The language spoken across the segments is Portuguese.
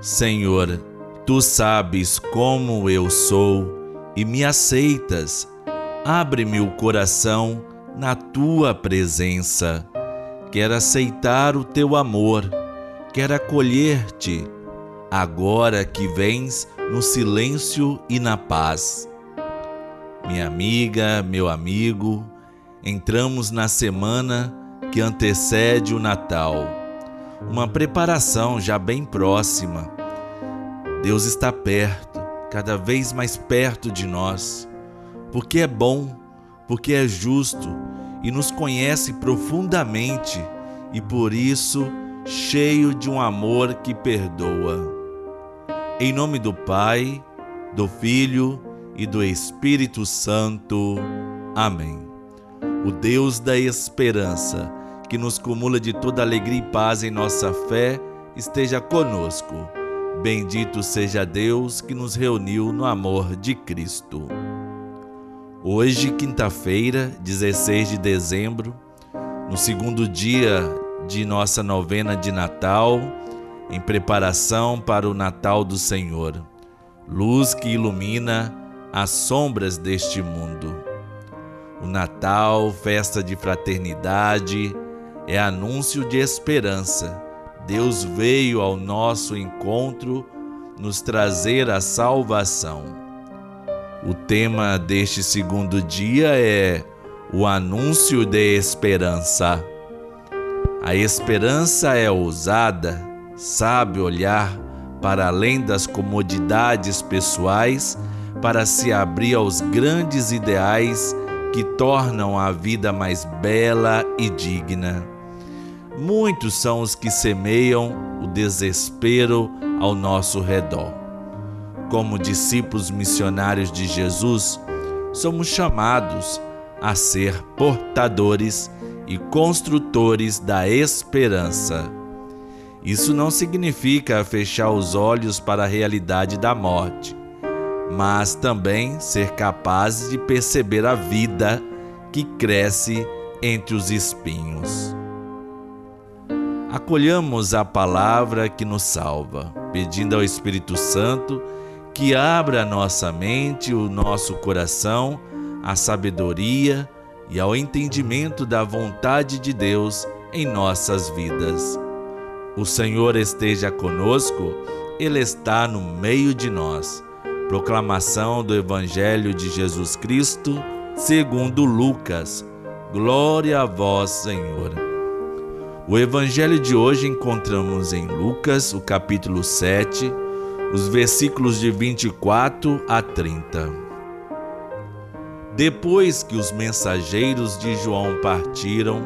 Senhor, Tu sabes como eu sou e me aceitas. Abre-me o coração na Tua presença. Quero aceitar o Teu amor, quero acolher-Te, agora que vens no silêncio e na paz. Minha amiga, meu amigo, entramos na semana que antecede o Natal, uma preparação já bem próxima. Deus está perto, cada vez mais perto de nós, porque é bom, porque é justo e nos conhece profundamente e, por isso, cheio de um amor que perdoa. Em nome do Pai, do Filho e do Espírito Santo. Amém. O Deus da esperança, que nos cumula de toda alegria e paz em nossa fé, esteja conosco. Bendito seja Deus que nos reuniu no amor de Cristo. Hoje, quinta-feira, 16 de dezembro, no segundo dia de nossa novena de Natal, em preparação para o Natal do Senhor, luz que ilumina as sombras deste mundo. O Natal, festa de fraternidade, é anúncio de esperança. Deus veio ao nosso encontro nos trazer a salvação. O tema deste segundo dia é o anúncio de esperança. A esperança é ousada, sabe olhar para além das comodidades pessoais para se abrir aos grandes ideais que tornam a vida mais bela e digna. Muitos são os que semeiam o desespero ao nosso redor. Como discípulos missionários de Jesus, somos chamados a ser portadores e construtores da esperança. Isso não significa fechar os olhos para a realidade da morte, mas também ser capazes de perceber a vida que cresce entre os espinhos. Acolhamos a palavra que nos salva, pedindo ao Espírito Santo que abra a nossa mente, o nosso coração, à sabedoria e ao entendimento da vontade de Deus em nossas vidas. O Senhor esteja conosco, Ele está no meio de nós. Proclamação do Evangelho de Jesus Cristo, segundo Lucas. Glória a vós, Senhor. O Evangelho de hoje encontramos em Lucas, o capítulo 7, os versículos de 24 a 30. Depois que os mensageiros de João partiram,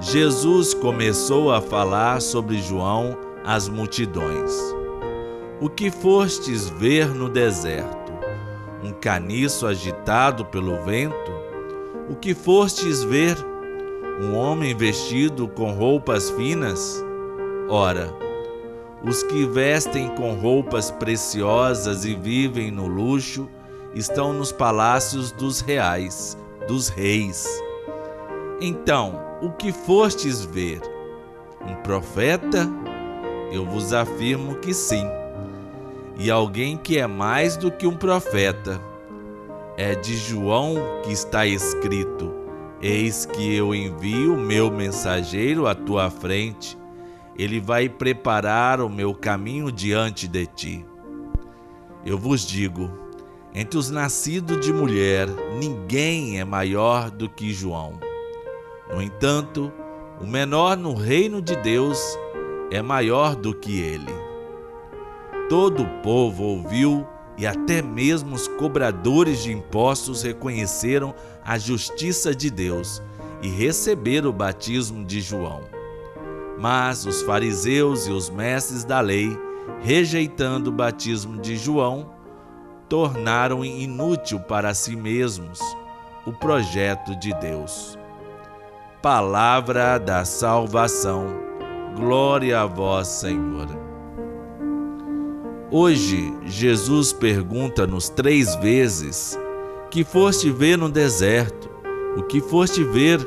Jesus começou a falar sobre João às multidões. O que fostes ver no deserto? Um caniço agitado pelo vento? O que fostes ver? Um homem vestido com roupas finas? Ora, os que vestem com roupas preciosas e vivem no luxo estão nos palácios dos reis. Então, o que fostes ver? Um profeta? Eu vos afirmo que sim. E alguém que é mais do que um profeta. É de João que está escrito: eis que eu envio o meu mensageiro à tua frente, ele vai preparar o meu caminho diante de ti. Eu vos digo, entre os nascidos de mulher, ninguém é maior do que João. No entanto, o menor no reino de Deus é maior do que ele. Todo o povo ouviu e até mesmo os cobradores de impostos reconheceram a justiça de Deus e receberam o batismo de João. Mas os fariseus e os mestres da lei, rejeitando o batismo de João, tornaram inútil para si mesmos o projeto de Deus. Palavra da salvação. Glória a vós, Senhor. Hoje, Jesus pergunta-nos 3 vezes: que foste ver no deserto? O que foste ver?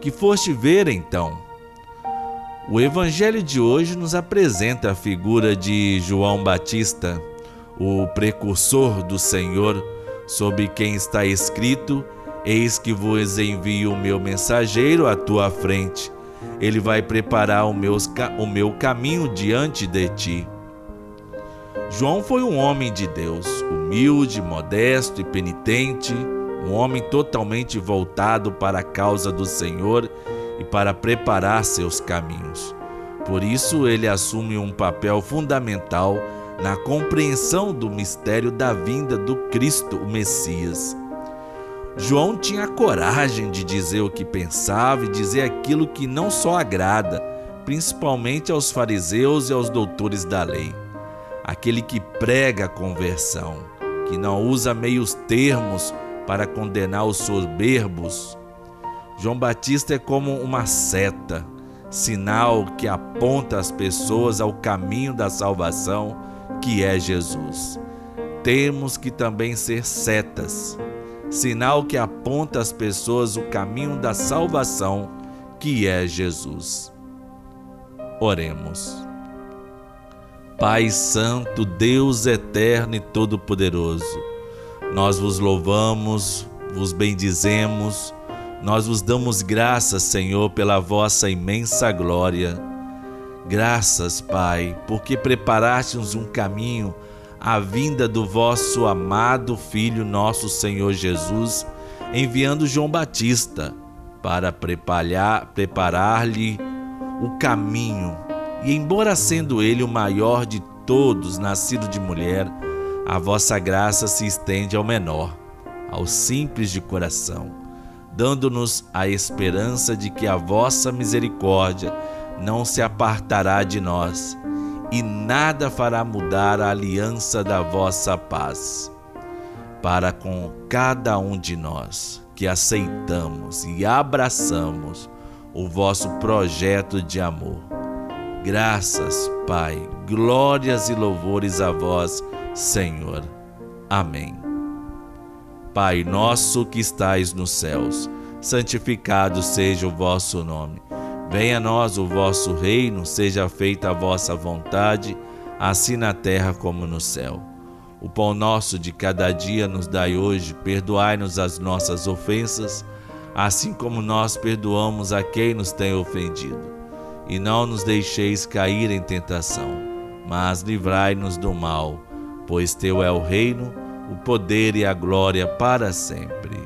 Que foste ver então? O evangelho de hoje nos apresenta a figura de João Batista, o precursor do Senhor, sobre quem está escrito: eis que vos envio o meu mensageiro à tua frente, ele vai preparar o meu caminho diante de ti. João foi um homem de Deus, humilde, modesto e penitente, um homem totalmente voltado para a causa do Senhor e para preparar seus caminhos. Por isso, ele assume um papel fundamental na compreensão do mistério da vinda do Cristo, o Messias. João tinha a coragem de dizer o que pensava e dizer aquilo que não só agrada, principalmente aos fariseus e aos doutores da lei. Aquele que prega a conversão, que não usa meios termos para condenar os soberbos. João Batista é como uma seta, sinal que aponta as pessoas ao caminho da salvação, que é Jesus. Temos que também ser setas, sinal que aponta às pessoas o caminho da salvação, que é Jesus. Oremos. Pai Santo, Deus eterno e todo-poderoso, nós vos louvamos, vos bendizemos, nós vos damos graças, Senhor, pela vossa imensa glória. Graças, Pai, porque preparaste-nos um caminho à vinda do vosso amado Filho, nosso Senhor Jesus, enviando João Batista para preparar-lhe o caminho. E embora sendo ele o maior de todos, nascido de mulher, a vossa graça se estende ao menor, ao simples de coração, dando-nos a esperança de que a vossa misericórdia não se apartará de nós e nada fará mudar a aliança da vossa paz para com cada um de nós que aceitamos e abraçamos o vosso projeto de amor. Graças, Pai, glórias e louvores a vós, Senhor. Amém. Pai nosso que estais nos céus, santificado seja o vosso nome. Venha a nós o vosso reino, seja feita a vossa vontade, assim na terra como no céu. O pão nosso de cada dia nos dai hoje, perdoai-nos as nossas ofensas, assim como nós perdoamos a quem nos tem ofendido. E não nos deixeis cair em tentação, mas livrai-nos do mal, pois teu é o reino, o poder e a glória para sempre.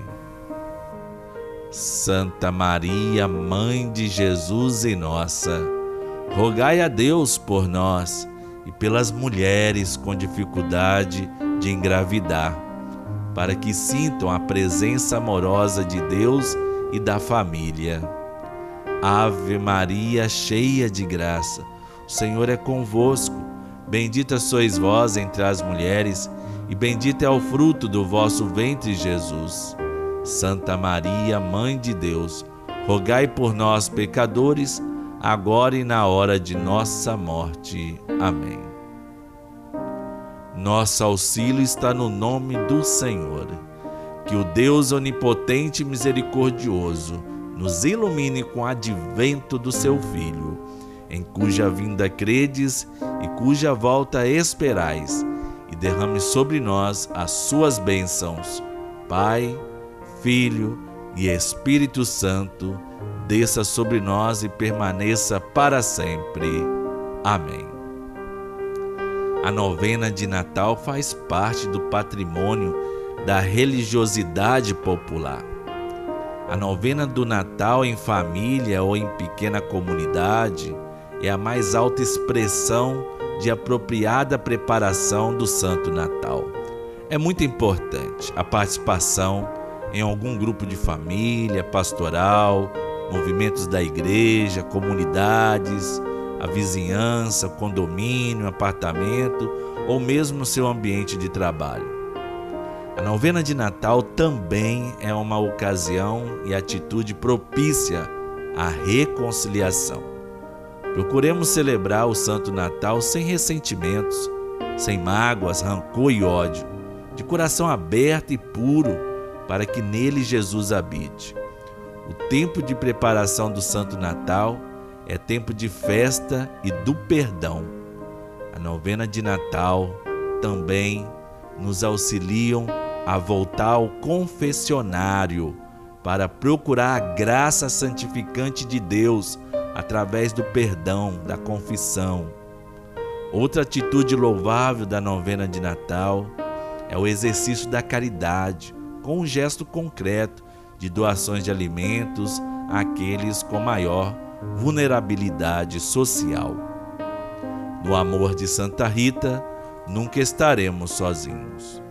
Santa Maria, Mãe de Jesus e Nossa, rogai a Deus por nós e pelas mulheres com dificuldade de engravidar, para que sintam a presença amorosa de Deus e da família. Ave Maria, cheia de graça, o Senhor é convosco, bendita sois vós entre as mulheres e bendito é o fruto do vosso ventre, Jesus. Santa Maria, Mãe de Deus, rogai por nós, pecadores, agora e na hora de nossa morte. Amém. Nosso auxílio está no nome do Senhor. Que o Deus onipotente e misericordioso nos ilumine com o advento do seu Filho, em cuja vinda credes e cuja volta esperais, e derrame sobre nós as suas bênçãos. Pai, Filho e Espírito Santo, desça sobre nós e permaneça para sempre. Amém. A novena de Natal faz parte do patrimônio da religiosidade popular. A novena do Natal em família ou em pequena comunidade é a mais alta expressão de apropriada preparação do Santo Natal. É muito importante a participação em algum grupo de família, pastoral, movimentos da igreja, comunidades, a vizinhança, condomínio, apartamento ou mesmo seu ambiente de trabalho. A novena de Natal também é uma ocasião e atitude propícia à reconciliação. Procuremos celebrar o Santo Natal sem ressentimentos, sem mágoas, rancor e ódio, de coração aberto e puro, para que nele Jesus habite. O tempo de preparação do Santo Natal é tempo de festa e do perdão. A novena de Natal também nos auxiliam a voltar ao confessionário para procurar a graça santificante de Deus através do perdão, da confissão. Outra atitude louvável da novena de Natal é o exercício da caridade, com um gesto concreto de doações de alimentos àqueles com maior vulnerabilidade social. No amor de Santa Rita, nunca estaremos sozinhos.